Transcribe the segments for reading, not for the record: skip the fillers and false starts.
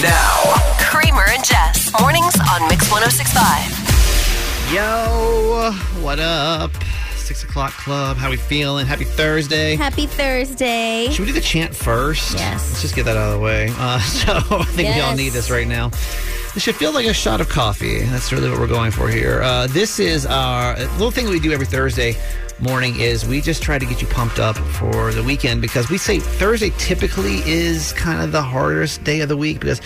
Now, Kramer and Jess, mornings on Mix 106.5. Yo, what up? 6 o'clock club. How we feeling? Happy Thursday. Happy Thursday. Should we do the chant first? Yes. Let's just get that out of the way. I think we all need this right now. This should feel like a shot of coffee. That's really what we're going for here. This is our little thing that we do every Thursday morning is we just try to get you pumped up for the weekend because we say Thursday typically is kind of the hardest day of the week because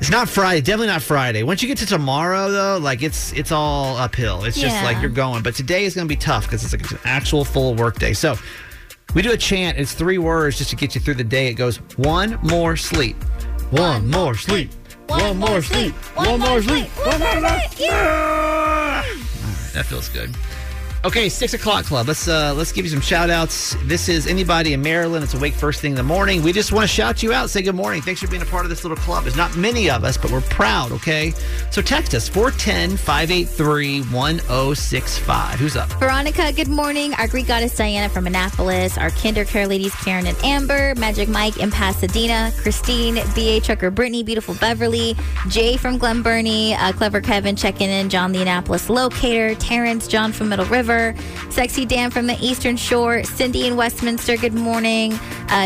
it's not Friday, definitely not Friday. Once you get to tomorrow, though, like it's all uphill. It's just like you're going. But today is going to be tough because it's like an actual full work day. So we do a chant. It's three words just to get you through the day. It goes, one more sleep, one more sleep. One more sleep. One more sleep. One more sleep. All right, that feels good. Okay, 6 o'clock club. Let's give you some shout outs. This is anybody in Maryland. It's awake first thing in the morning. We just want to shout you out. Say good morning. Thanks for being a part of this little club. There's not many of us, but we're proud, okay? So text us, 410-583-1065. Who's up? Veronica, good morning. Our Greek goddess Diana from Annapolis. Our kinder care ladies Karen and Amber. Magic Mike in Pasadena. Christine, B.A. Trucker Brittany, beautiful Beverly. Jay from Glen Burnie. Clever Kevin checking in. John the Annapolis locator. Terrence, John from Middle River. Sexy Dan from the Eastern Shore. Cindy in Westminster, good morning.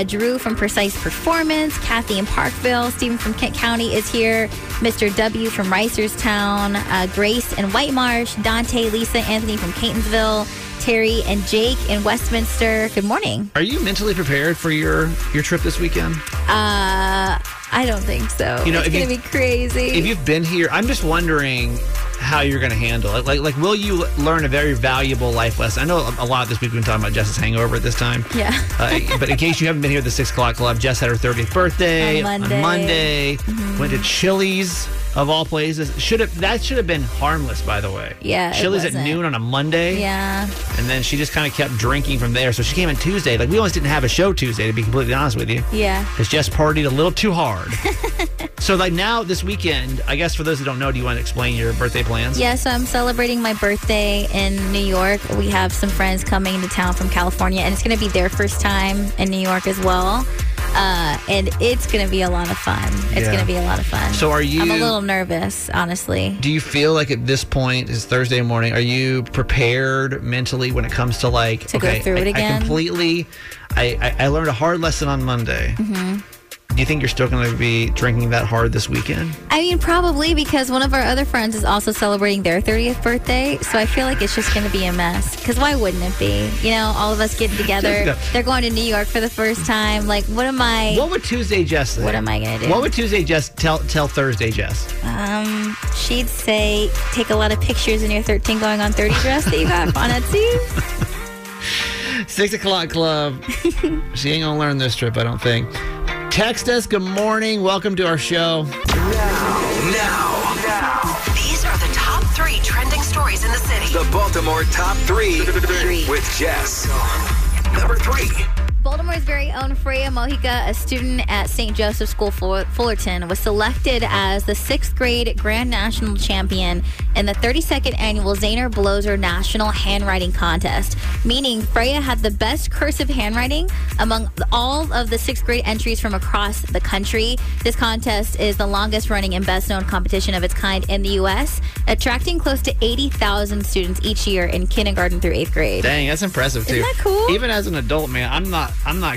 Drew from Precise Performance. Kathy in Parkville. Stephen from Kent County is here. Mr. W from Ricerstown. Grace in White Marsh. Dante, Lisa, Anthony from Catonsville. Terry and Jake in Westminster, good morning. Are you mentally prepared for your trip this weekend? I don't think so. You know, it's going to be crazy. If you've been here, I'm just wondering how you're going to handle it. Like, will you learn a very valuable life lesson? I know a lot this week we've been talking about Jess's hangover at this time. Yeah. But in case you haven't been here at the 6 o'clock club, Jess had her 30th birthday on Monday. Mm-hmm. Went to Chili's, of all places. That should have been harmless, by the way. Yeah, Chili's at noon on a Monday. Yeah. And then she just kind of kept drinking from there. So she came in Tuesday. Like, we almost didn't have a show Tuesday, to be completely honest with you. Yeah. Because Jess partied a little too hard. So, like, now this weekend, I guess for those that don't know, do you want to explain your birthday plans? Yeah, so I'm celebrating my birthday in New York. We have some friends coming to town from California, and it's going to be their first time in New York as well. And it's going to be a lot of fun. It's going to be a lot of fun. So I'm a little nervous, honestly. Do you feel like at this point, it's Thursday morning, are you prepared mentally when it comes to like... go through it again? I learned a hard lesson on Monday. Mm-hmm. Do you think you're still going to be drinking that hard this weekend? I mean, probably, because one of our other friends is also celebrating their 30th birthday. So I feel like it's just going to be a mess. Because why wouldn't it be? You know, all of us getting together. Jessica. They're going to New York for the first time. Like, what would Tuesday Jess say? What am I going to do? What would Tuesday Jess tell Thursday Jess? She'd say, take a lot of pictures in your 13 going on 30 dress that you got on Etsy. 6 o'clock club. She ain't going to learn this trip, I don't think. Text us. Good morning. Welcome to our show. Now. These are the top three trending stories in the city. The Baltimore top three. With Jess. Number three. Baltimore's very own Freya Mojica, a student at St. Joseph School, Fullerton, was selected as the 6th grade Grand National Champion in the 32nd annual Zaner Bloser National Handwriting Contest, meaning Freya had the best cursive handwriting among all of the 6th grade entries from across the country. This contest is the longest running and best known competition of its kind in the U.S., attracting close to 80,000 students each year in kindergarten through 8th grade. Dang, that's impressive, too. Isn't that cool? Even as an adult, man, I'm not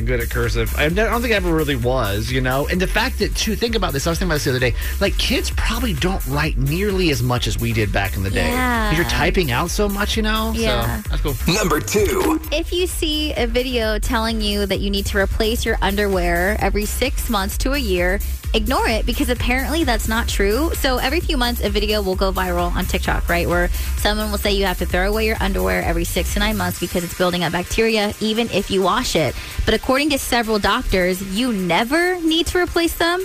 good at cursive. I don't think I ever really was, you know? And the fact that, too, think about this. I was thinking about this the other day. Like, kids probably don't write nearly as much as we did back in the day. Yeah. You're typing out so much, you know? Yeah. So, that's cool. Number two. If you see a video telling you that you need to replace your underwear every 6 months to a year, ignore it, because apparently that's not true. So every few months, a video will go viral on TikTok, right? Where someone will say you have to throw away your underwear every 6 to 9 months because it's building up bacteria, even if you wash it. But according to several doctors, you never need to replace them.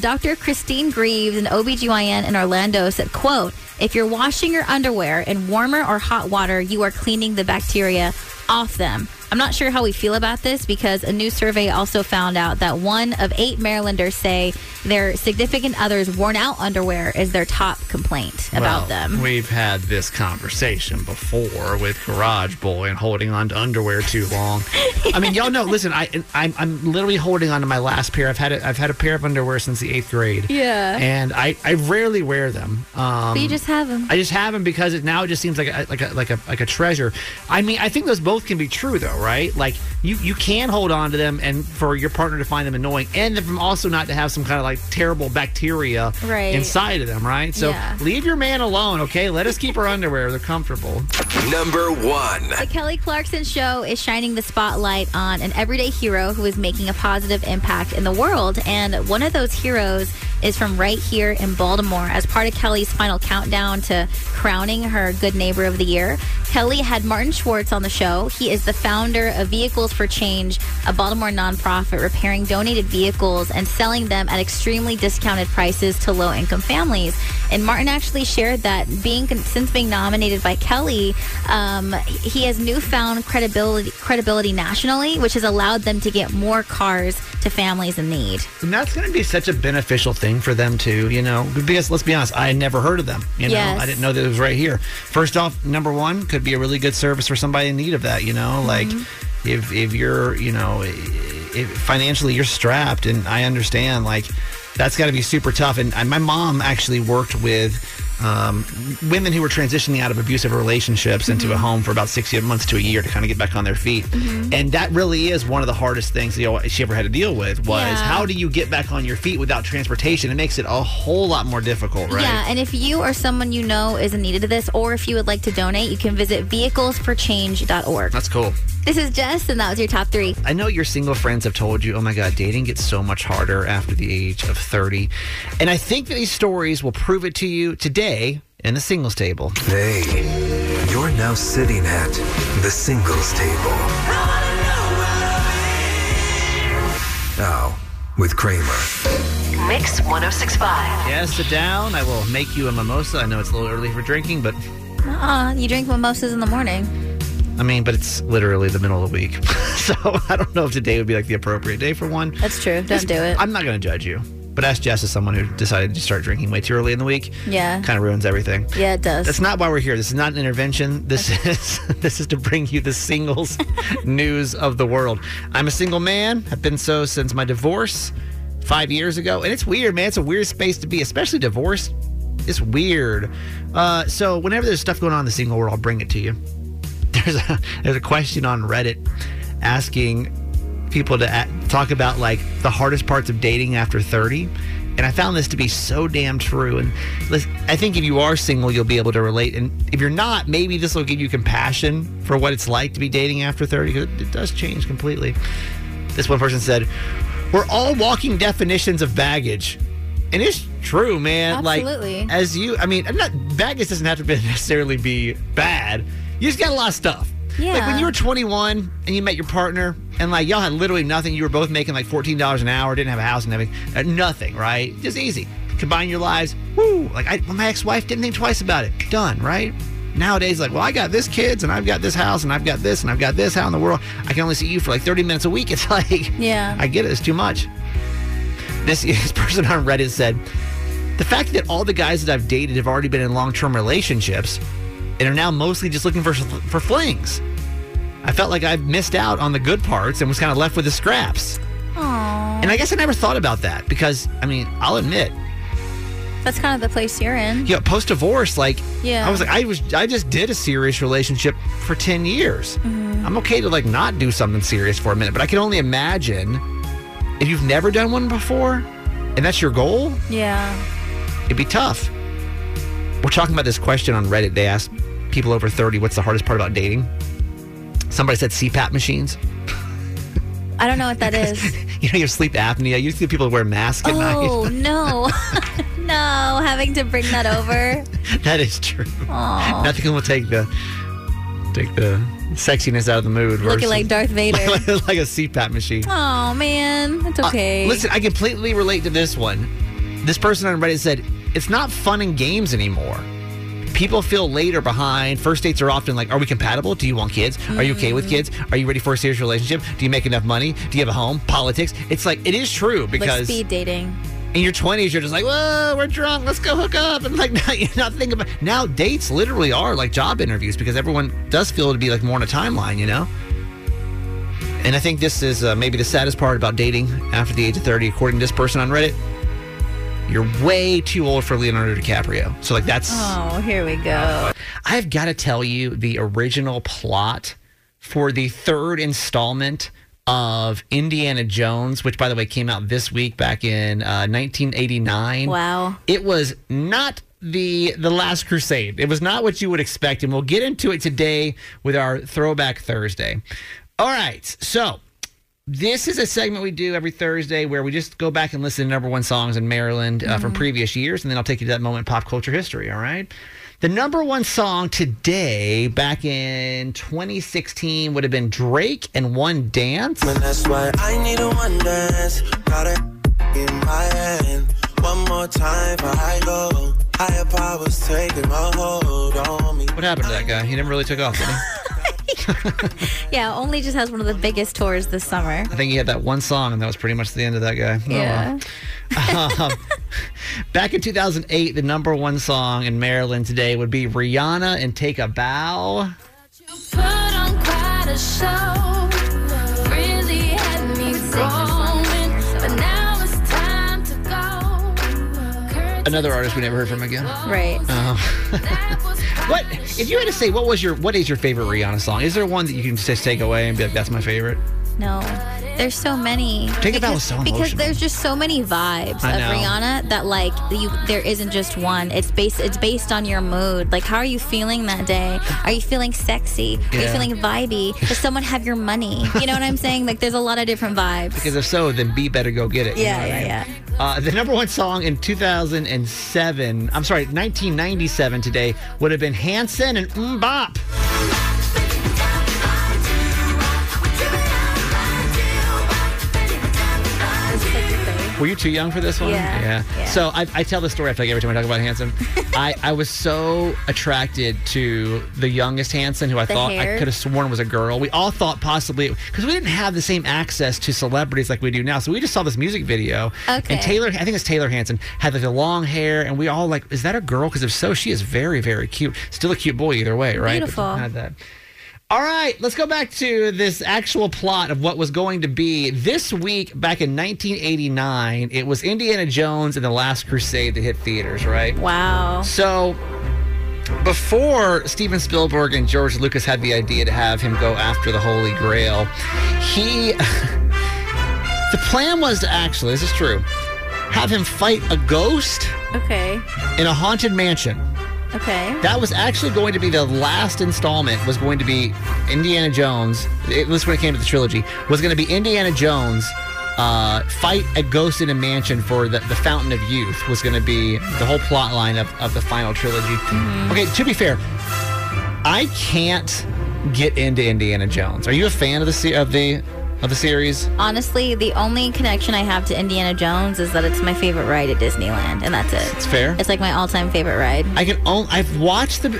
Dr. Christine Greaves, an OBGYN in Orlando, said, quote, if you're washing your underwear in warmer or hot water, you are cleaning the bacteria off them. I'm not sure how we feel about this, because a new survey also found out that 1 of 8 Marylanders say their significant other's worn out underwear is their top complaint. about them. We've had this conversation before with Garage Boy and holding on to underwear too long. I mean, y'all know. Listen, I'm literally holding on to my last pair. I've had a pair of underwear since the 8th grade. Yeah, and I rarely wear them. But you just have them. I just have them because it just seems like a treasure. I mean, I think those both can be true though, right? Like you can hold on to them and for your partner to find them annoying, and then from also not to have some kind of like terrible bacteria inside of them, right? So leave your man alone, okay? Let us keep our underwear. They're comfortable. Number one. The Kelly Clarkson Show is shining the spotlight on an everyday hero who is making a positive impact in the world. And one of those heroes is from right here in Baltimore. As part of Kelly's final countdown to crowning her Good Neighbor of the Year, Kelly had Martin Schwartz on the show. He is the founder of Vehicles for Change, a Baltimore nonprofit repairing donated vehicles and selling them at extremely discounted prices to low-income families. And Martin actually shared that since being nominated by Kelly, he has newfound credibility nationally, which has allowed them to get more cars to families in need. And that's going to be such a beneficial thing for them too, you know, because let's be honest, I had never heard of them. You know, I didn't know that it was right here. First off, number one, could be a really good service for somebody in need of that, you know, like if you're, you know, if financially you're strapped, and I understand, like, that's got to be super tough. And my mom actually worked with women who were transitioning out of abusive relationships into a home for about 6 months to a year to kind of get back on their feet. And that really is one of the hardest things, you know, she ever had to deal with was how do you get back on your feet without transportation? It makes it a whole lot more difficult, right? Yeah, and if you or someone you know is in need of this, or if you would like to donate, you can visit vehiclesforchange.org. That's cool. This is Jess, and that was your top three. I know your single friends have told you, oh my God, dating gets so much harder after the age of 30. And I think that these stories will prove it to you today in the singles table. Hey, you're now sitting at the singles table. Now, with Kramer. Mix 106.5. Yes, sit down. I will make you a mimosa. I know it's a little early for drinking, but... you drink mimosas in the morning. I mean, but it's literally the middle of the week. So I don't know if today would be like the appropriate day for one. That's true. Don't do it. I'm not going to judge you. But ask Jess, as someone who decided to start drinking way too early in the week. Yeah. Kind of ruins everything. Yeah, it does. That's not why we're here. This is not an intervention. This is to bring you the singles news of the world. I'm a single man. I've been so since my divorce 5 years ago. And it's weird, man. It's a weird space to be, especially divorced. It's weird. So whenever there's stuff going on in the single world, I'll bring it to you. There's a question on Reddit asking people to talk about like the hardest parts of dating after 30, and I found this to be so damn true. And I think if you are single, you'll be able to relate, and if you're not, maybe this will give you compassion for what it's like to be dating after 30, because it does change completely. This one person said, "We're all walking definitions of baggage." And it's true, man. Absolutely. Like, baggage doesn't have to necessarily be bad. You just got a lot of stuff. Yeah. Like when you were 21 and you met your partner and like y'all had literally nothing. You were both making like $14 an hour, didn't have a house and everything. Nothing, right? Just easy. Combine your lives. Woo! Like my ex-wife didn't think twice about it. Done, right? Nowadays, like, well, I got this kids and I've got this house and I've got this and I've got this. How in the world? I can only see you for like 30 minutes a week. It's like, yeah, I get it. It's too much. This person on Reddit said, the fact that all the guys that I've dated have already been in long-term relationships and are now mostly just looking for flings. I felt like I missed out on the good parts and was kind of left with the scraps. Aww. And I guess I never thought about that because, I mean, I'll admit, that's kind of the place you're in. Yeah, post-divorce, like, yeah. I just did a serious relationship for 10 years. Mm-hmm. I'm okay to, like, not do something serious for a minute, but I can only imagine if you've never done one before and that's your goal, yeah, it'd be tough. We're talking about this question on Reddit. They asked people over 30, what's the hardest part about dating? Somebody said CPAP machines. I don't know what that is. You know, you have sleep apnea. You see people wear masks at night. Oh, no. No, having to bring that over. That is true. Aww. Nothing will take the sexiness out of the mood. Looking like Darth Vader. like a CPAP machine. Oh, man. It's okay. Listen, I completely relate to this one. This person on Reddit said, it's not fun and games anymore. People feel late or behind. First dates are often like, are we compatible? Do you want kids? Are you okay with kids? Are you ready for a serious relationship? Do you make enough money? Do you have a home? Politics. It's like, it is true because... Like speed dating. In your 20s, you're just like, whoa, we're drunk, let's go hook up. And like, now you're not thinking about it. Now dates literally are like job interviews because everyone does feel to be like more on a timeline, you know? And I think this is maybe the saddest part about dating after the age of 30, according to this person on Reddit. You're way too old for Leonardo DiCaprio. So like that's... Oh, here we go. I've got to tell you the original plot for the third installment of Indiana Jones, which, by the way, came out this week back in 1989. Wow. It was not the Last Crusade. It was not what you would expect. And we'll get into it today with our Throwback Thursday. All right. So this is a segment we do every Thursday where we just go back and listen to number one songs in Maryland from previous years, and then I'll take you to that moment in pop culture history, all right? The number one song today back in 2016 would have been Drake and One Dance. And that's why I need a one dance. Got it in my hand. One more time before I go. Higher powers taking a hold on me. What happened to that guy? He never really took off, did he? Yeah, only just has one of the biggest tours this summer. I think he had that one song, and that was pretty much the end of that guy. Yeah. Back in 2008, the number one song in Maryland today would be Rihanna and Take a Bow. You put on quite a show, really had me going, but now it's time to go. Another artist we never heard from again. Right. What if you had to say what is your favorite Rihanna song? Is there one that you can just take away and be like, that's my favorite? No, there's so many. Take it out so emotional. Because there's just so many vibes of Rihanna that like there isn't just one. It's based on your mood. Like, how are you feeling that day? Are you feeling sexy? Yeah. Are you feeling vibey? Does someone have your money? You know what I'm saying? Like, there's a lot of different vibes. Because if so, then B better go get it. Yeah. The number one song in 1997 today would have been Hanson and Bop. Were you too young for this one? Yeah. So I tell this story, I feel like, every time I talk about Hanson. I was so attracted to the youngest Hanson, who I could have sworn was a girl. We all thought possibly, because we didn't have the same access to celebrities like we do now. So we just saw this music video. Okay. And Taylor Hanson had like the long hair, and we all like, is that a girl? Because if so, she is very, very cute. Still a cute boy either way, right? Beautiful. But not that. All right, let's go back to this actual plot of what was going to be this week back in 1989. It was Indiana Jones and the Last Crusade that hit theaters, right? Wow. So before Steven Spielberg and George Lucas had the idea to have him go after the Holy Grail, the plan was to actually, this is true, have him fight a ghost in a haunted mansion. Okay. That was actually going to be the last installment, was going to be Indiana Jones, at least when it came to the trilogy, was going to be Indiana Jones fight a ghost in a mansion for the Fountain of Youth, was going to be the whole plot line of the final trilogy. Mm-hmm. Okay, to be fair, I can't get into Indiana Jones. Are you a fan of the series? Honestly, the only connection I have to Indiana Jones is that it's my favorite ride at Disneyland, and that's it. It's fair. It's like my all-time favorite ride. I've watched the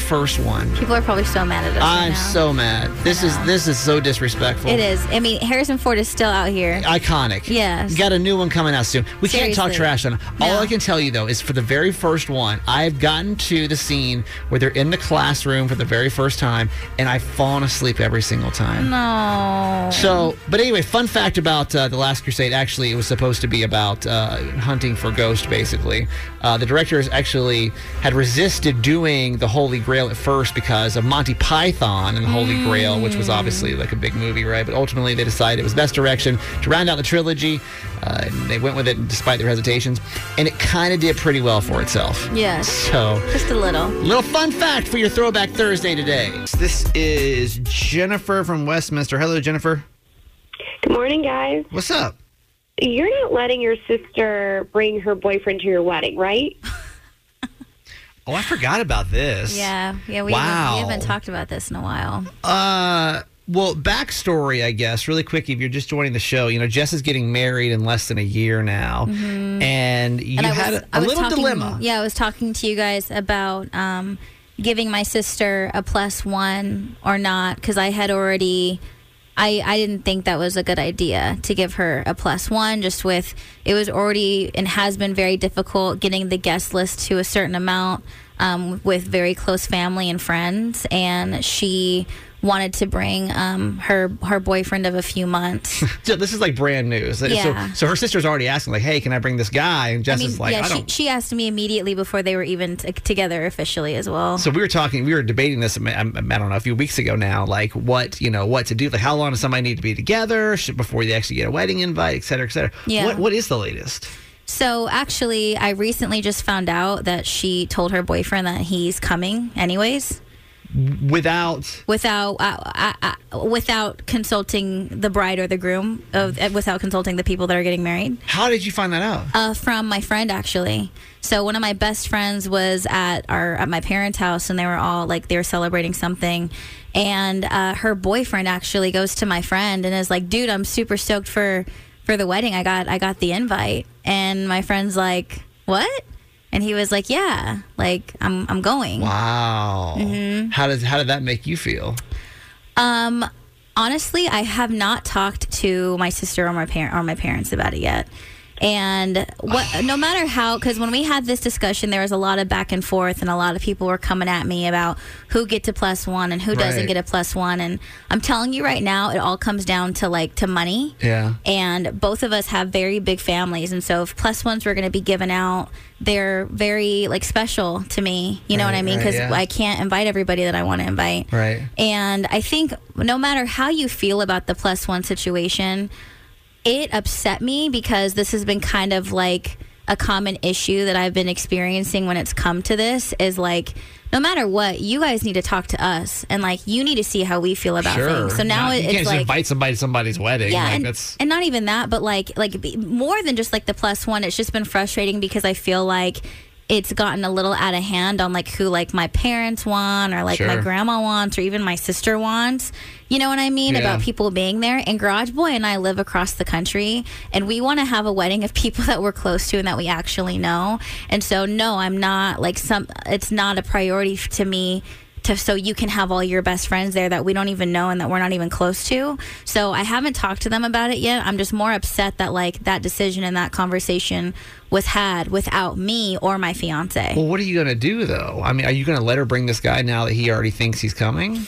first one. People are probably so mad at us. I'm so mad. This is so disrespectful. It is. I mean, Harrison Ford is still out here. Iconic. Yes. Got a new one coming out soon. We Seriously. Can't talk trash on it. All I can tell you though is for the very first one, I've gotten to the scene where they're in the classroom for the very first time, and I've fallen asleep every single time. No. So, but anyway, fun fact about The Last Crusade. Actually, it was supposed to be about hunting for ghosts, basically. The directors actually had resisted doing The Holy Grail at first because of Monty Python and The Holy Grail, which was obviously like a big movie, right? But ultimately, they decided it was best direction to round out the trilogy. And they went with it despite their hesitations. And it kind of did pretty well for itself. Yes. So, just a little. Little fun fact for your Throwback Thursday today. This is Jennifer from Westminster. Hello, Jennifer. Good morning, guys. What's up? You're not letting your sister bring her boyfriend to your wedding, right? Oh, I forgot about this. Yeah. We haven't talked about this in a while. Well, backstory, I guess, really quick. If you're just joining the show, you know Jess is getting married in less than a year now, and you had a little dilemma. Yeah, I was talking to you guys about giving my sister a +1 or not, because I had already. I didn't think that was a good idea to give her a +1 just with it was already and has been very difficult getting the guest list to a certain amount with very close family and friends. And she wanted to bring her boyfriend of a few months. So this is like brand news. Yeah. So her sister's already asking, like, hey, can I bring this guy? And Jess is like, yeah, she asked me immediately before they were even together officially as well. So we were debating this, I don't know, a few weeks ago now, like what to do, like how long does somebody need to be together before they actually get a wedding invite, et cetera, et cetera. Yeah. What is the latest? So actually, I recently just found out that she told her boyfriend that he's coming anyways. Without consulting the bride or the groom, without consulting the people that are getting married. How did you find that out? From my friend, actually. So one of my best friends was at my parents' house, and they were all like they were celebrating something, and her boyfriend actually goes to my friend and is like, "Dude, I'm super stoked for the wedding. I got the invite," and my friend's like, "What?" And he was like, "Yeah, like I'm going." Wow. Mm-hmm. How did that make you feel? Honestly, I have not talked to my sister or my parents about it yet. And no matter how, because when we had this discussion, there was a lot of back and forth, and a lot of people were coming at me about who gets a +1 and who doesn't get a +1. And I'm telling you right now, it all comes down to to money. Yeah. And both of us have very big families, and so if +1s were going to be given out, they're very special to me. You know what I mean? Because I can't invite everybody that I want to invite. Right. And I think no matter how you feel about the +1 situation, it upset me because this has been kind of a common issue that I've been experiencing when it's come to this is no matter what, you guys need to talk to us and you need to see how we feel about things. So now you can't just invite somebody to somebody's wedding. Yeah, and not even that, but more than just the +1, it's just been frustrating because I feel like it's gotten a little out of hand on who my parents want or my grandma wants or even my sister wants. You know what I mean? Yeah. About people being there. And Garage Boy and I live across the country, and we want to have a wedding of people that we're close to and that we actually know. And so, no, I'm not it's not a priority to me. So you can have all your best friends there that we don't even know and that we're not even close to. So I haven't talked to them about it yet. I'm just more upset that that decision and that conversation was had without me or my fiance. Well, what are you going to do though? I mean, are you going to let her bring this guy now that he already thinks he's coming?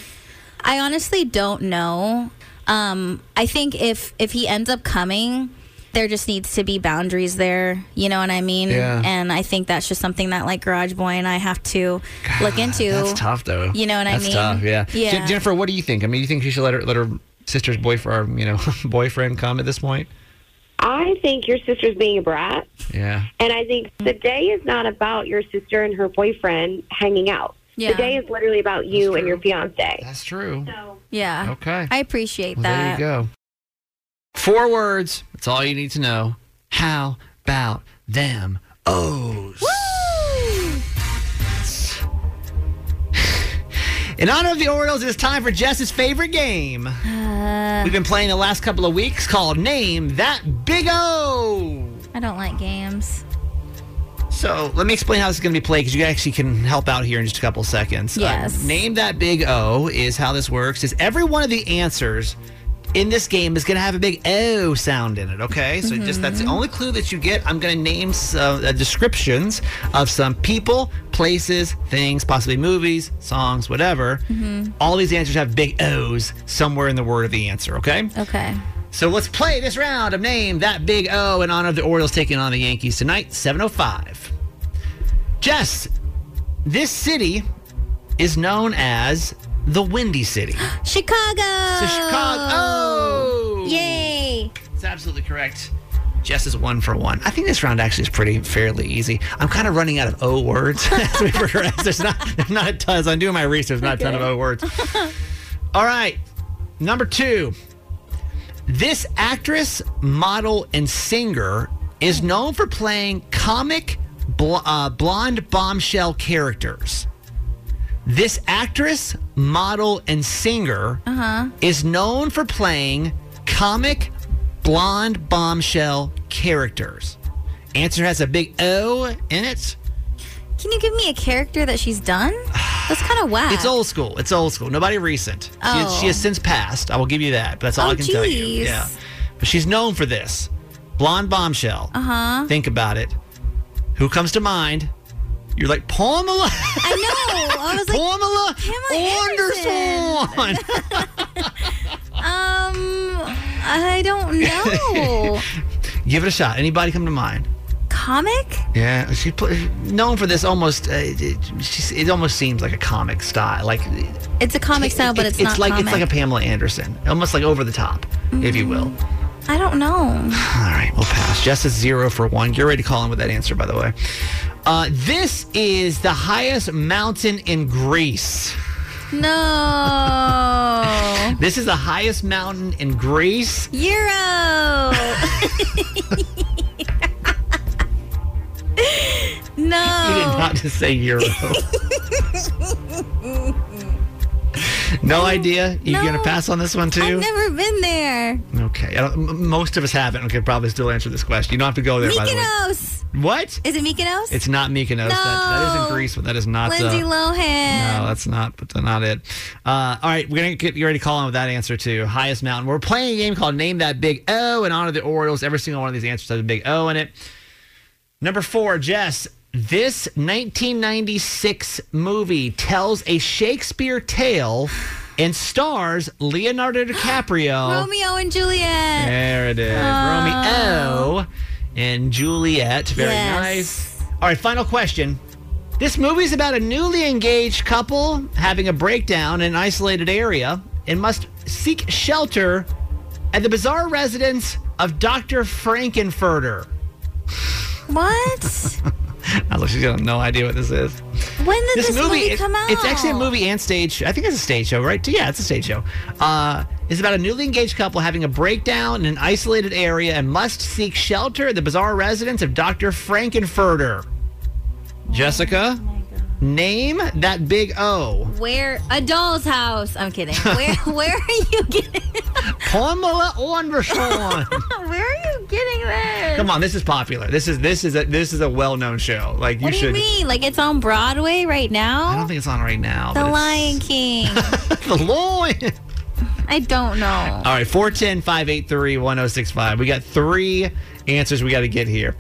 I honestly don't know. I think if he ends up coming, there just needs to be boundaries there, you know what I mean? Yeah. And I think that's just something that Garage Boy and I have to look into. That's tough, though. You know what I mean? That's tough, yeah. Jennifer, what do you think? I mean, you think she should let her sister's boyfriend, boyfriend come at this point? I think your sister's being a brat. Yeah. And I think the day is not about your sister and her boyfriend hanging out. Yeah. The day is literally about you and your fiance. That's true. So, yeah. Okay. I appreciate that. There you go. 4 words. That's all you need to know. How about them O's? Woo! In honor of the Orioles, it is time for Jess's favorite game. We've been playing the last couple of weeks called Name That Big O. I don't like games. So let me explain how this is going to be played because you actually can help out here in just a couple seconds. Yes. Name That Big O is how this works. Is every one of the answers in this game is going to have a big O sound in it, okay? So just that's the only clue that you get. I'm going to name some descriptions of some people, places, things, possibly movies, songs, whatever. Mm-hmm. All these answers have big O's somewhere in the word of the answer, okay? Okay. So let's play this round of Name That Big O in honor of the Orioles taking on the Yankees tonight, 7:05. Jess, this city is known as the Windy City. Chicago! So Chicago! Yay! That's absolutely correct. Jess is 1 for 1. I think this round actually is pretty fairly easy. I'm kind of running out of O words as we progress. There's not a ton. As I'm doing my research, there's not a ton of O words. All right. Number 2. This actress, model, and singer is known for playing comic blonde bombshell characters. This actress, model, and singer is known for playing comic blonde bombshell characters. Answer has a big O in it. Can you give me a character that she's done? That's kind of whack. It's old school. It's old school. Nobody recent. Oh. She has since passed. I will give you that. But that's all I can tell you. Yeah. But she's known for this. Blonde bombshell. Uh-huh. Think about it. Who comes to mind? You're like, Pamela. I know. I was like, Pamela Anderson. I don't know. Give it a shot. Anybody come to mind? Comic? Yeah, she's known for this. Almost, it almost seems like a comic style. Like it's a comic style, but it's not like comic. It's like a Pamela Anderson, almost like over the top, if you will. I don't know. All right, we'll pass. Jess is 0 for 1. Get ready to call in with that answer, by the way. This is the highest mountain in Greece. No. This is the highest mountain in Greece. Euro. No. You did not just say Euro. No idea? You're going to pass on this one, too? I've never been there. Okay. Most of us haven't. Okay, probably still answer this question. You don't have to go there, by the way. Mykonos. What? Is it Mykonos? It's not Mykonos. No. That is in Greece, but that is not... Lindsay Lohan. No, that's not, but that's not it. All right, we're going to get you ready to call in with that answer, too. Highest mountain. We're playing a game called Name That Big O in honor of the Orioles. Every single one of these answers has a big O in it. Number 4, Jess, this 1996 movie tells a Shakespeare tale and stars Leonardo DiCaprio. Romeo and Juliet. There it is. Romeo and Juliet. Very nice. All right, final question. This movie is about a newly engaged couple having a breakdown in an isolated area and must seek shelter at the bizarre residence of Dr. Frankenfurter. What? I look, she's got no idea what this is. When did this movie come out? It's actually a movie and stage. I think it's a stage show, right? Yeah, it's a stage show. It's about a newly engaged couple having a breakdown in an isolated area and must seek shelter at the bizarre residence of Dr. Frankenfurter. Oh, Jessica, name that big O. Where? A Doll's House. I'm kidding. Where are you getting? Pamela Anderson. Where are you getting this? Come on, this is popular. This is a well-known show. Like what do you mean? Like it's on Broadway right now? I don't think it's on right now. The Lion King. The Lion. I don't know. All right, 410-583-1065. We got 3 answers we got to get here.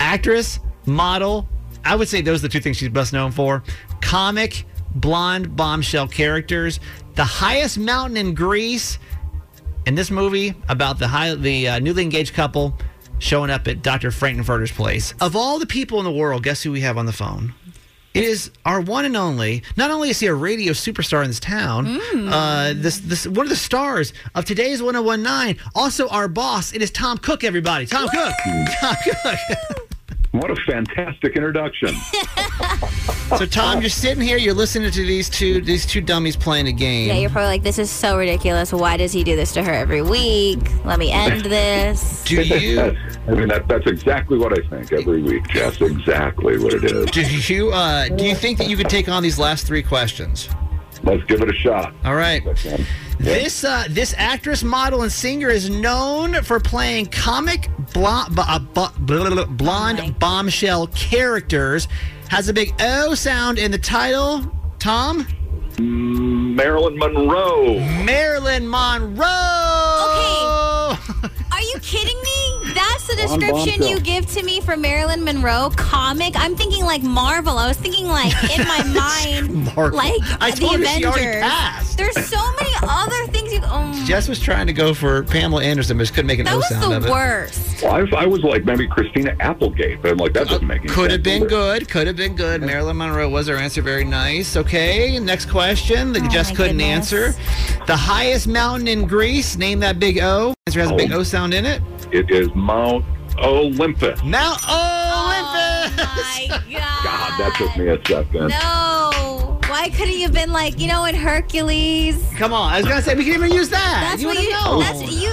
Actress, model. I would say those are the 2 things she's best known for. Comic, blonde, bombshell characters. The highest mountain in Greece. And this movie about the newly engaged couple showing up at Dr. Frankenfurter's place. Of all the people in the world, guess who we have on the phone? It is our one and only. Not only is he a radio superstar in this town, this one of the stars of today's 101.9, also our boss. It is Tom Cook, everybody. Tom Cook. Tom Cook. What a fantastic introduction. So, Tom, you're sitting here, you're listening to these two dummies playing a game. Yeah, you're probably like, this is so ridiculous. Why does he do this to her every week? Let me end this. Do you... I mean, that's exactly what I think every week, Jess. Exactly what it is. Do you think that you could take on these last 3 questions? Let's give it a shot. All right. Yeah. This actress, model, and singer is known for playing comic blonde bombshell characters. Has a big O sound in the title. Tom? Marilyn Monroe. Marilyn Monroe. Okay. Are you kidding me? That's the description you give to me for Marilyn Monroe comic. I'm thinking like Marvel. I was thinking like in my mind, like the Avengers. There's so many other things. Jess was trying to go for Pamela Anderson, but just couldn't make an O sound of it. That was the worst. Well, I was like maybe Christina Applegate, but I'm like that doesn't make any sense. Could have been good. Could have been good. Marilyn Monroe was her answer. Very nice. Okay, next question that Jess couldn't answer. The highest mountain in Greece. Name that big O. Answer has a big O sound in it. It is Mount Olympus. Mount Olympus! Oh, my God. God, that took me a second. No. Why couldn't you have been like, in Hercules? Come on. I was going to say, we can even use that. That's you what you know. That's you.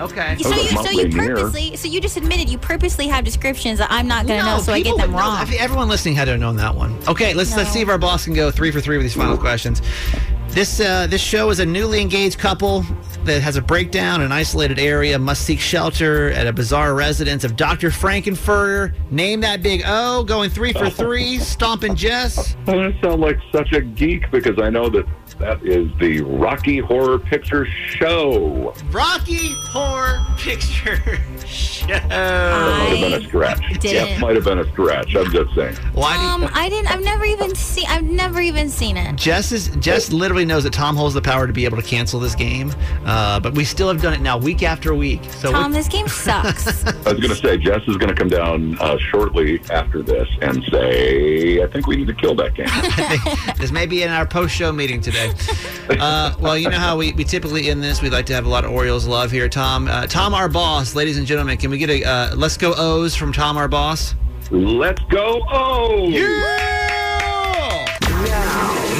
Okay. So you just admitted you purposely have descriptions that I'm not going to know, so I get them wrong. Everyone listening had to have known that one. Okay, let's see if our boss can go 3 for 3 with these final questions. This show is a newly engaged couple that has a breakdown in an isolated area, must seek shelter at a bizarre residence of Dr. Frankenfurter. Name that big O, going 3 for 3, stomping Jess. I'm going to sound like such a geek because I know that is the Rocky Horror Picture Show. Rocky Horror Picture Show. Might have been a stretch. I'm just saying. Why? I've never even seen it. Jess literally knows that Tom holds the power to be able to cancel this game, but we still have done it now week after week. So Tom, this game sucks. I was going to say Jess is going to come down shortly after this and say, I think we need to kill that game. This may be in our post-show meeting today. Well, you know how we typically end this. We like to have a lot of Orioles love here, Tom. Tom, our boss, ladies and gentlemen, can we get a let's go O's from Tom, our boss? Let's go O's! Yeah!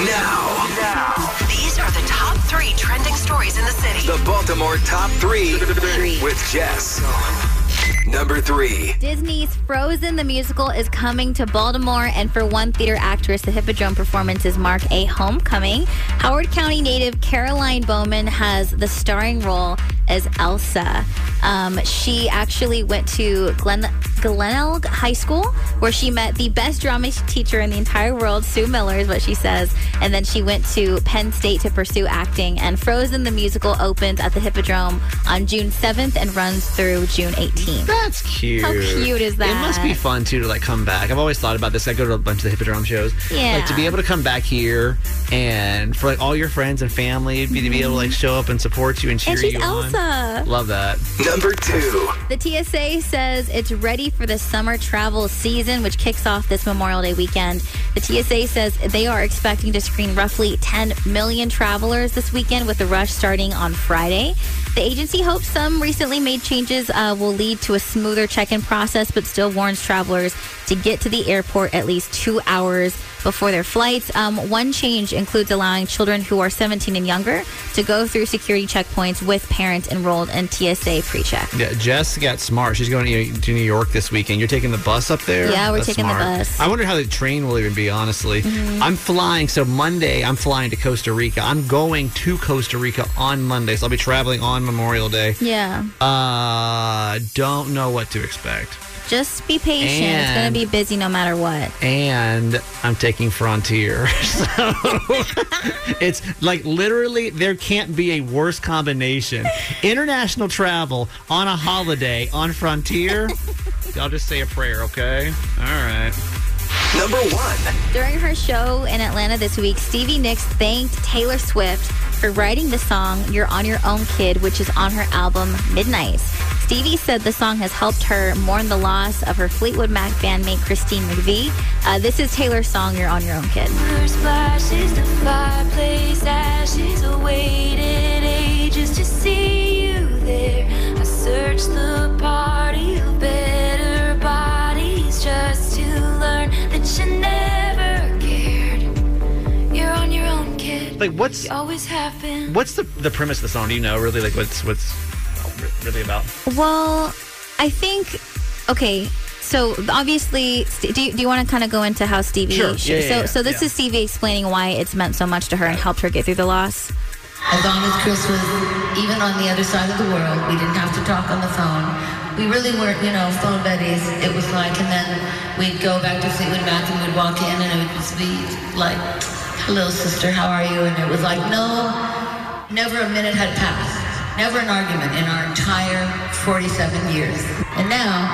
Now. These are the top 3 trending stories in the city. The Baltimore top 3 with Jess. Number 3. Disney's Frozen the musical is coming to Baltimore, and for one theater actress, the Hippodrome performances mark a homecoming. Howard County native Caroline Bowman has the starring role as Elsa. She actually went to Glenelg High School, where she met the best drama teacher in the entire world, Sue Miller is what she says, and then she went to Penn State to pursue acting, and Frozen the musical opens at the Hippodrome on June 7th and runs through June 18th. That's cute. How cute is that? It must be fun, too, to come back. I've always thought about this. I go to a bunch of the Hippodrome shows. Yeah. To be able to come back here and for all your friends and family, to be able to show up and support you and cheer you on. Love that. Number 2. The TSA says it's ready for the summer travel season, which kicks off this Memorial Day weekend. The TSA says they are expecting to screen roughly 10 million travelers this weekend, with the rush starting on Friday. The agency hopes some recently made changes will lead to a smoother check-in process, but still warns travelers to get to the airport at least 2 hours before their flights. One change includes allowing children who are 17 and younger to go through security checkpoints with parents enrolled in TSA pre-check. Yeah, Jess got smart. She's going to New York this weekend. You're taking the bus up there? Yeah, we're taking the bus. I wonder how the train will even be, honestly. Mm-hmm. I'm flying. So Monday, I'm flying to Costa Rica. I'm going to Costa Rica on Monday, so I'll be traveling on Memorial Day. Yeah. Don't know what to expect. Just be patient. It's going to be busy no matter what. And I'm taking Frontier. So it's literally there can't be a worse combination. International travel on a holiday on Frontier. Y'all just say a prayer, okay? All right. Number 1. During her show in Atlanta this week, Stevie Nicks thanked Taylor Swift for writing the song You're On Your Own Kid, which is on her album Midnight. Stevie said the song has helped her mourn the loss of her Fleetwood Mac bandmate Christine McVie. This is Taylor's song You're On Your Own Kid. First flashes the fireplace, ashes awaited ages to see you there. I searched the party of better bodies just to learn that you never cared. You're on your own, kid. What's the premise of the song? Do you know really what's really about? Well, I think, okay, so obviously, do you want to kind of go into how Stevie... Sure. This is Stevie explaining why it's meant so much to her and helped her get through the loss. As long as Chris was even on the other side of the world, we didn't have to talk on the phone. We really weren't, phone buddies. It was and then we'd go back to Fleetwood Mac and we'd walk in and it would just be hello, sister, how are you? And it was never a minute had passed. Never an argument in our entire 47 years. And now,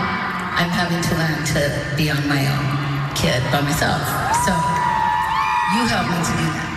I'm having to learn to be on my own kid by myself. So, you helped me to do that.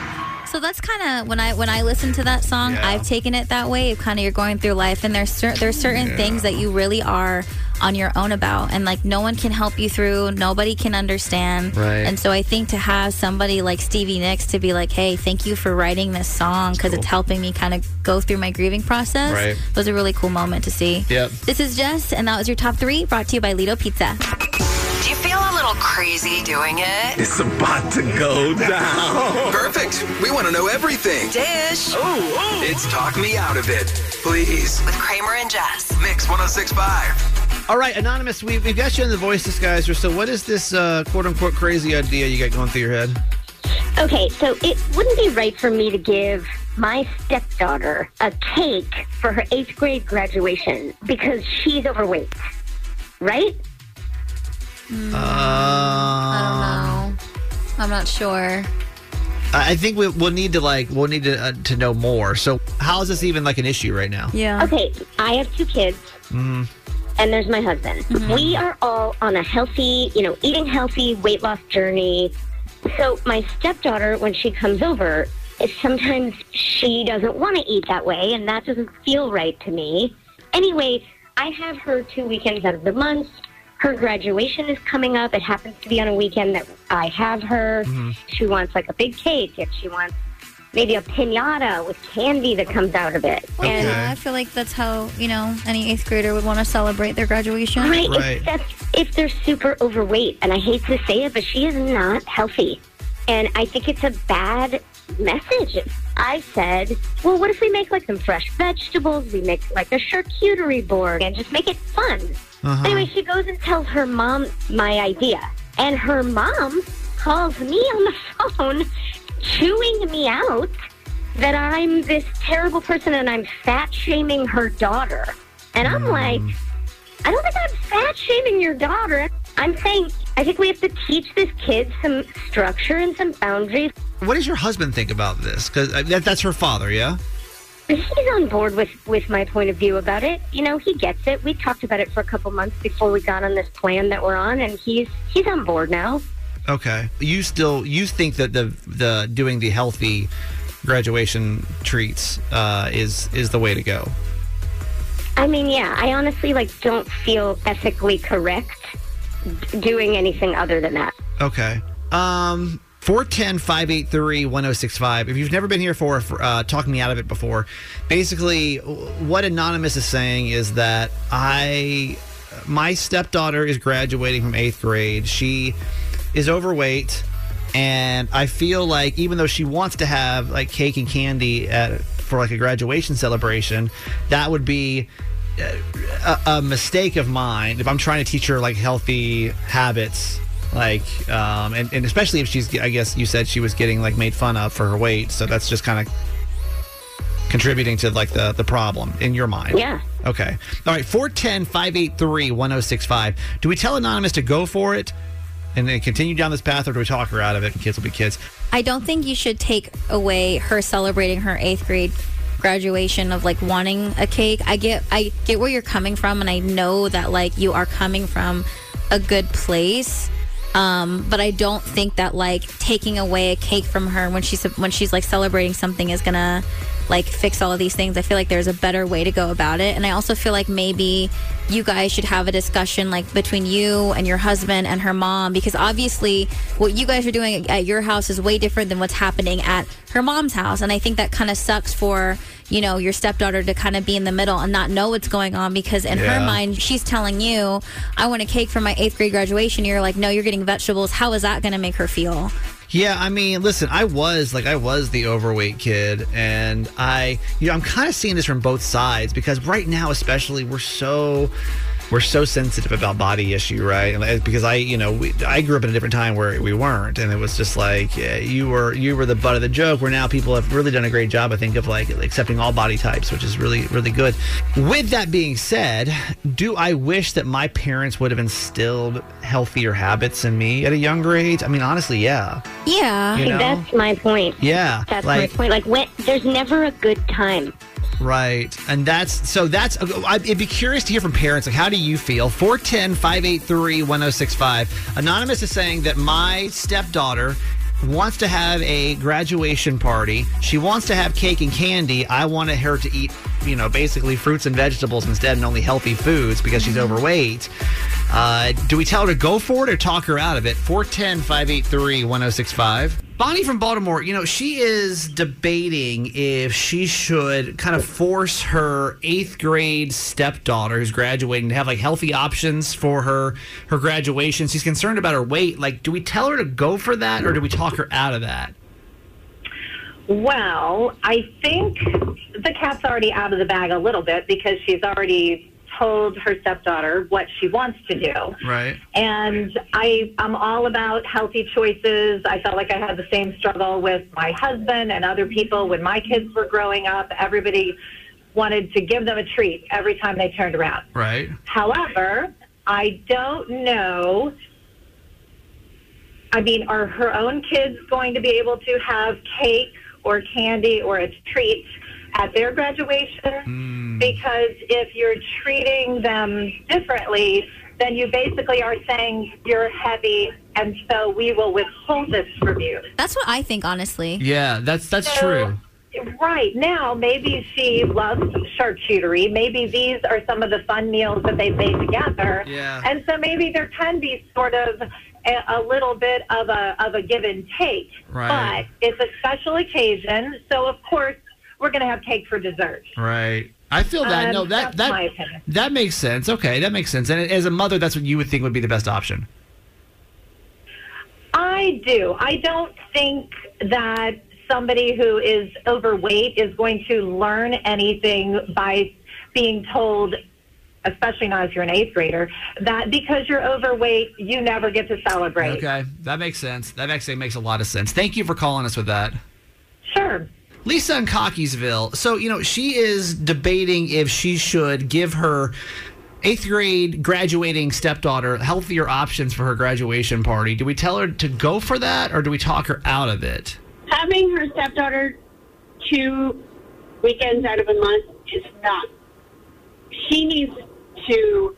So that's kind of, when I listen to that song, yeah. I've taken it that way. Kind of you're going through life and there's certain things that you really are on your own about, and no one can help you through, nobody can understand, right? And so I think to have somebody like Stevie Nicks to be hey, thank you for writing this song because it's helping me kind of go through my grieving process, right? It was a really cool moment to see. Yep. This is Jess, and that was your top 3, brought to you by Lido Pizza. Do you feel a little crazy doing it? It's about to go down. Perfect. We want to know everything. Dish. Oh. It's Talk Me Out of It, Please. With Kramer and Jess. Mix 106.5. All right, Anonymous, we've got you in the voice disguiser. So what is this quote-unquote crazy idea you got going through your head? Okay, so it wouldn't be right for me to give my stepdaughter a cake for her 8th grade graduation because she's overweight, right? I don't know. I'm not sure. I think we'll need to know more. So how is this even like an issue right now? Yeah. Okay, I have 2 kids. Mm-hmm. And there's my husband. Mm-hmm. We are all on a healthy, eating healthy weight loss journey. So my stepdaughter, when she comes over, sometimes she doesn't want to eat that way, and that doesn't feel right to me. Anyway, I have her 2 weekends out of the month. Her graduation is coming up. It happens to be on a weekend that I have her. Mm-hmm. She wants like a big cake, and she wants maybe a piñata with candy that comes out of it. Okay. And I feel like that's how, any 8th grader would want to celebrate their graduation. Right. If they're super overweight, and I hate to say it, but she is not healthy. And I think it's a bad message. I said, well, what if we make like some fresh vegetables? We make like a charcuterie board and just make it fun. Uh-huh. Anyway, she goes and tells her mom my idea. And her mom calls me on the phone chewing me out that I'm this terrible person and I'm fat shaming her daughter. And I'm like, I don't think I'm fat shaming your daughter. I'm saying, I think we have to teach this kid some structure and some boundaries. What does your husband think about this? Because that's her father, yeah? He's on board with my point of view about it. He gets it. We talked about it for a couple months before we got on this plan that we're on, and he's on board now. Okay. You think that the doing the healthy graduation treats is the way to go? I mean, yeah. I honestly don't feel ethically correct doing anything other than that. Okay. 410-583-1065. If you've never been here for Talk Me Out of It before, basically what Anonymous is saying is that my stepdaughter is graduating from 8th grade. She is overweight, and I feel like even though she wants to have like cake and candy for a graduation celebration, that would be a mistake of mine if I'm trying to teach her healthy habits. And especially if she's, I guess you said she was getting made fun of for her weight. So that's just kind of contributing to the problem in your mind. Yeah. Okay. All right. 410-583-1065. Do we tell Anonymous to go for it and then continue down this path, or do we talk her out of it and kids will be kids? I don't think you should take away her celebrating her 8th grade graduation of wanting a cake. I get where you're coming from, and I know that you are coming from a good place. But I don't think that taking away a cake from her when she's celebrating something is gonna fix all of these things. I feel like there's a better way to go about it. And I also feel like maybe you guys should have a discussion between you and your husband and her mom, because obviously what you guys are doing at your house is way different than what's happening at her mom's house. And I think that kind of sucks for, your stepdaughter to kind of be in the middle and not know what's going on, because in her mind, she's telling you, I want a cake for my 8th grade graduation. You're like, no, you're getting vegetables. How is that going to make her feel? Yeah, I mean, listen, I was the overweight kid, and I'm kind of seeing this from both sides, because right now, especially, we're so sensitive about body issue, right? And because I grew up in a different time where we weren't, and it was just you were the butt of the joke. Where now people have really done a great job, I think, of accepting all body types, which is really, really good. With that being said, do I wish that my parents would have instilled healthier habits in me at a younger age? I mean, honestly, yeah. Yeah, that's my point. Yeah, that's my point. There's never a good time. Right. And I'd be curious to hear from parents. How do you feel? 410-583-1065. Anonymous is saying that my stepdaughter wants to have a graduation party. She wants to have cake and candy. I wanted her to eat, basically fruits and vegetables instead, and only healthy foods, because she's overweight. Do we tell her to go for it or talk her out of it? 410-583-1065. Bonnie from Baltimore, she is debating if she should kind of force her 8th grade stepdaughter who's graduating to have healthy options for her graduation. She's concerned about her weight. Do we tell her to go for that, or do we talk her out of that? Well, I think the cat's already out of the bag a little bit, because she's already told her stepdaughter what she wants to do. Right. And I'm all about healthy choices. I felt like I had the same struggle with my husband and other people when my kids were growing up. Everybody wanted to give them a treat every time they turned around. Right. However, I don't know. I mean, are her own kids going to be able to have cake or candy or a treat at their graduation? Mm. Because if you're treating them differently, then you basically are saying you're heavy, and so we will withhold this from you. That's what I think, honestly. Yeah, that's true. Right now, maybe she loves charcuterie. Maybe these are some of the fun meals that they've made together. Yeah. And so maybe there can be sort of a little bit of a give and take. Right. But it's a special occasion, so of course we're going to have cake for dessert. Right. I feel that. No, that's my opinion. That makes sense. Okay, that makes sense. And as a mother, that's what you would think would be the best option. I do. I don't think that somebody who is overweight is going to learn anything by being told, especially not if you're an eighth grader, that because you're overweight, you never get to celebrate. Okay, that makes sense. That actually makes a lot of sense. Thank you for calling us with that. Sure. Lisa in Cockeysville. So, she is debating if she should give her eighth grade graduating stepdaughter healthier options for her graduation party. Do we tell her to go for that, or do we talk her out of it? Having her stepdaughter 2 weekends out of a month is not. She needs to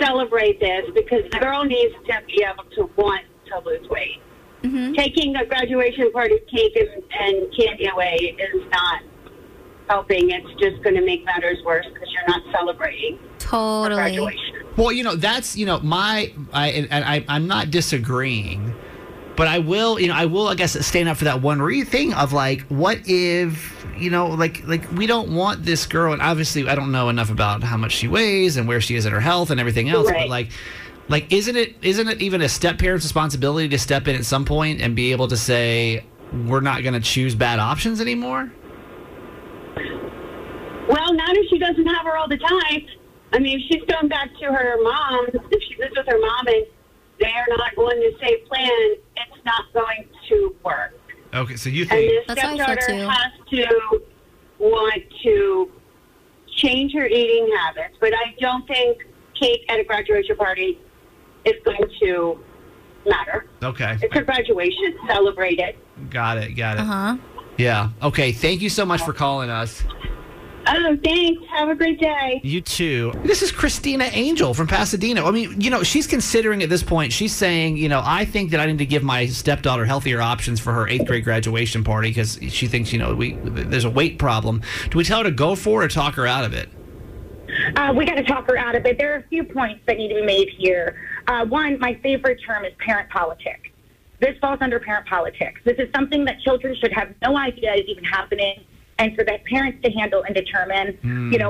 celebrate this because the girl needs to be able to want to lose weight. Mm-hmm. Taking a graduation party cake and candy away is not helping. It's just going to make matters worse because you're not celebrating. Totally. Her graduation. Well, that's, I'm not disagreeing. But I will, I guess, stand up for that one thing of, like, what if, we don't want this girl, and obviously I don't know enough about how much she weighs and where she is in her health and everything else, right. But, like, isn't it even a step-parent's responsibility to step in at some point and be able to say, we're not going to choose bad options anymore? Well, not if she doesn't have her all the time. I mean, if she's going back to her mom, if she lives with her mom and they're not going to say plan, it's not going to work. Okay, so you think... And the stepdaughter has to want to change her eating habits, but I don't think cake at a graduation party is going to matter. Okay. It's her graduation. Celebrate it. Got it. Uh-huh. Yeah. Okay, thank you so much for calling us. Oh, thanks. Have a great day. You too. This is Christina Angel from Pasadena. I mean, she's considering at this point, she's saying, I think that I need to give my stepdaughter healthier options for her eighth grade graduation party because she thinks, there's a weight problem. Do we tell her to go for it or talk her out of it? We got to talk her out of it. There are a few points that need to be made here. One, my favorite term is parent politics. This falls under parent politics. This is something that children should have no idea is even happening. And for the parents to handle and determine,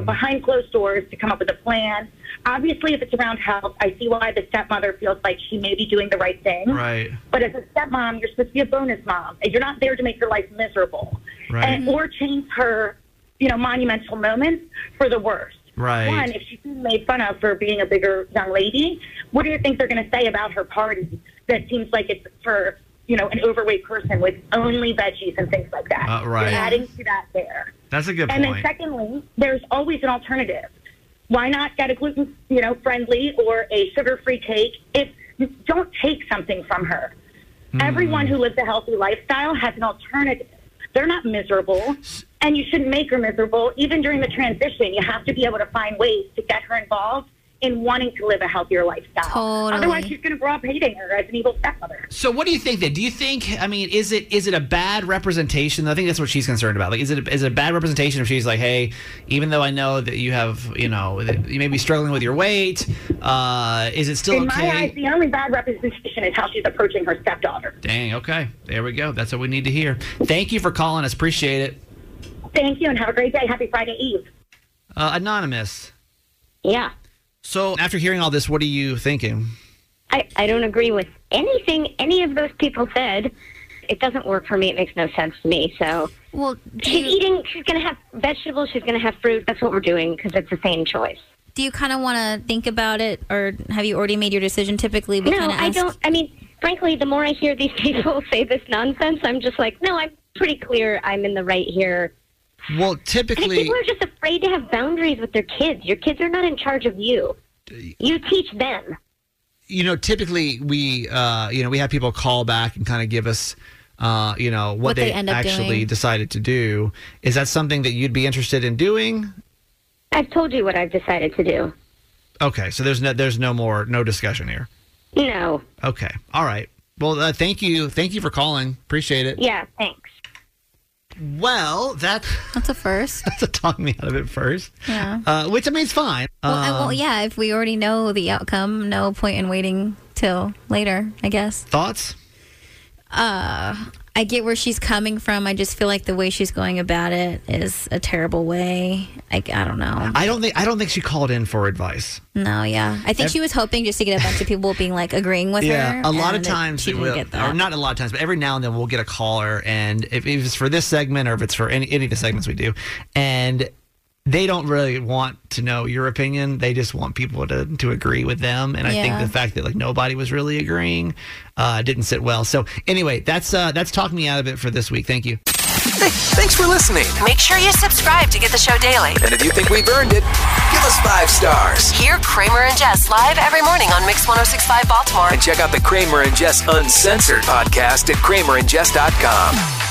behind closed doors to come up with a plan. Obviously, if it's around health, I see why the stepmother feels like she may be doing the right thing. Right. But as a stepmom, you're supposed to be a bonus mom. You're not there to make her life miserable. Right. Or change her, monumental moments for the worse. Right. One, if she's made fun of for being a bigger young lady, what do you think they're going to say about her party that seems like it's for... an overweight person with only veggies and things like that. Right. You're adding to that there. That's a good point. And then secondly, there's always an alternative. Why not get a gluten, friendly or a sugar-free cake? If don't take something from her. Mm. Everyone who lives a healthy lifestyle has an alternative. They're not miserable, and you shouldn't make her miserable. Even during the transition, you have to be able to find ways to get her involved in wanting to live a healthier lifestyle. Totally. Otherwise, she's going to grow up hating her as an evil stepmother. So what do you think then? Do you think, is it a bad representation? I think that's what she's concerned about. Like, is it a bad representation if she's like, hey, even though I know that you have, that you may be struggling with your weight, is it still okay? In my eyes, the only bad representation is how she's approaching her stepdaughter. Dang, okay. There we go. That's what we need to hear. Thank you for calling us. Appreciate it. Thank you, and have a great day. Happy Friday Eve. Anonymous. Yeah. So after hearing all this, what are you thinking? I don't agree with anything any of those people said. It doesn't work for me. It makes no sense to me. So she's eating. She's going to have vegetables. She's going to have fruit. That's what we're doing because it's the same choice. Do you kind of want to think about it, or have you already made your decision? Typically, we kind of ask. No, I don't. I mean, frankly, the more I hear these people say this nonsense, I'm just like, no, I'm pretty clear I'm in the right here. Well, typically... people are just afraid to have boundaries with their kids. Your kids are not in charge of you. You teach them. You know, typically we, we have people call back and kind of give us... what they actually decided to do. Is that something that you'd be interested in doing? I've told you what I've decided to do. Okay, so there's no discussion here. No. Okay. All right. Well, thank you for calling. Appreciate it. Yeah. Thanks. Well, that's a first. That's a talk me out of it first. Yeah. Which I mean, it's fine. Well, if we already know the outcome, no point in waiting till later, I guess. Thoughts? I get where she's coming from. I just feel like the way she's going about it is a terrible way. I don't know. I don't think she called in for advice. No, yeah. I think she was hoping just to get a bunch of people being like agreeing with her. Yeah, a lot of times we will. Or not a lot of times, but every now and then we'll get a caller, and if it's for this segment or if it's for any of the segments we do, and they don't really want to know your opinion. They just want people to agree with them. And I think the fact that like nobody was really agreeing didn't sit well. So anyway, that's talking me out of it for this week. Thank you. Thanks for listening. Make sure you subscribe to get the show daily. And if you think we've earned it, give us 5 stars. Hear Kramer and Jess live every morning on Mix 106.5 Baltimore. And check out the Kramer and Jess Uncensored podcast at kramerandjess.com.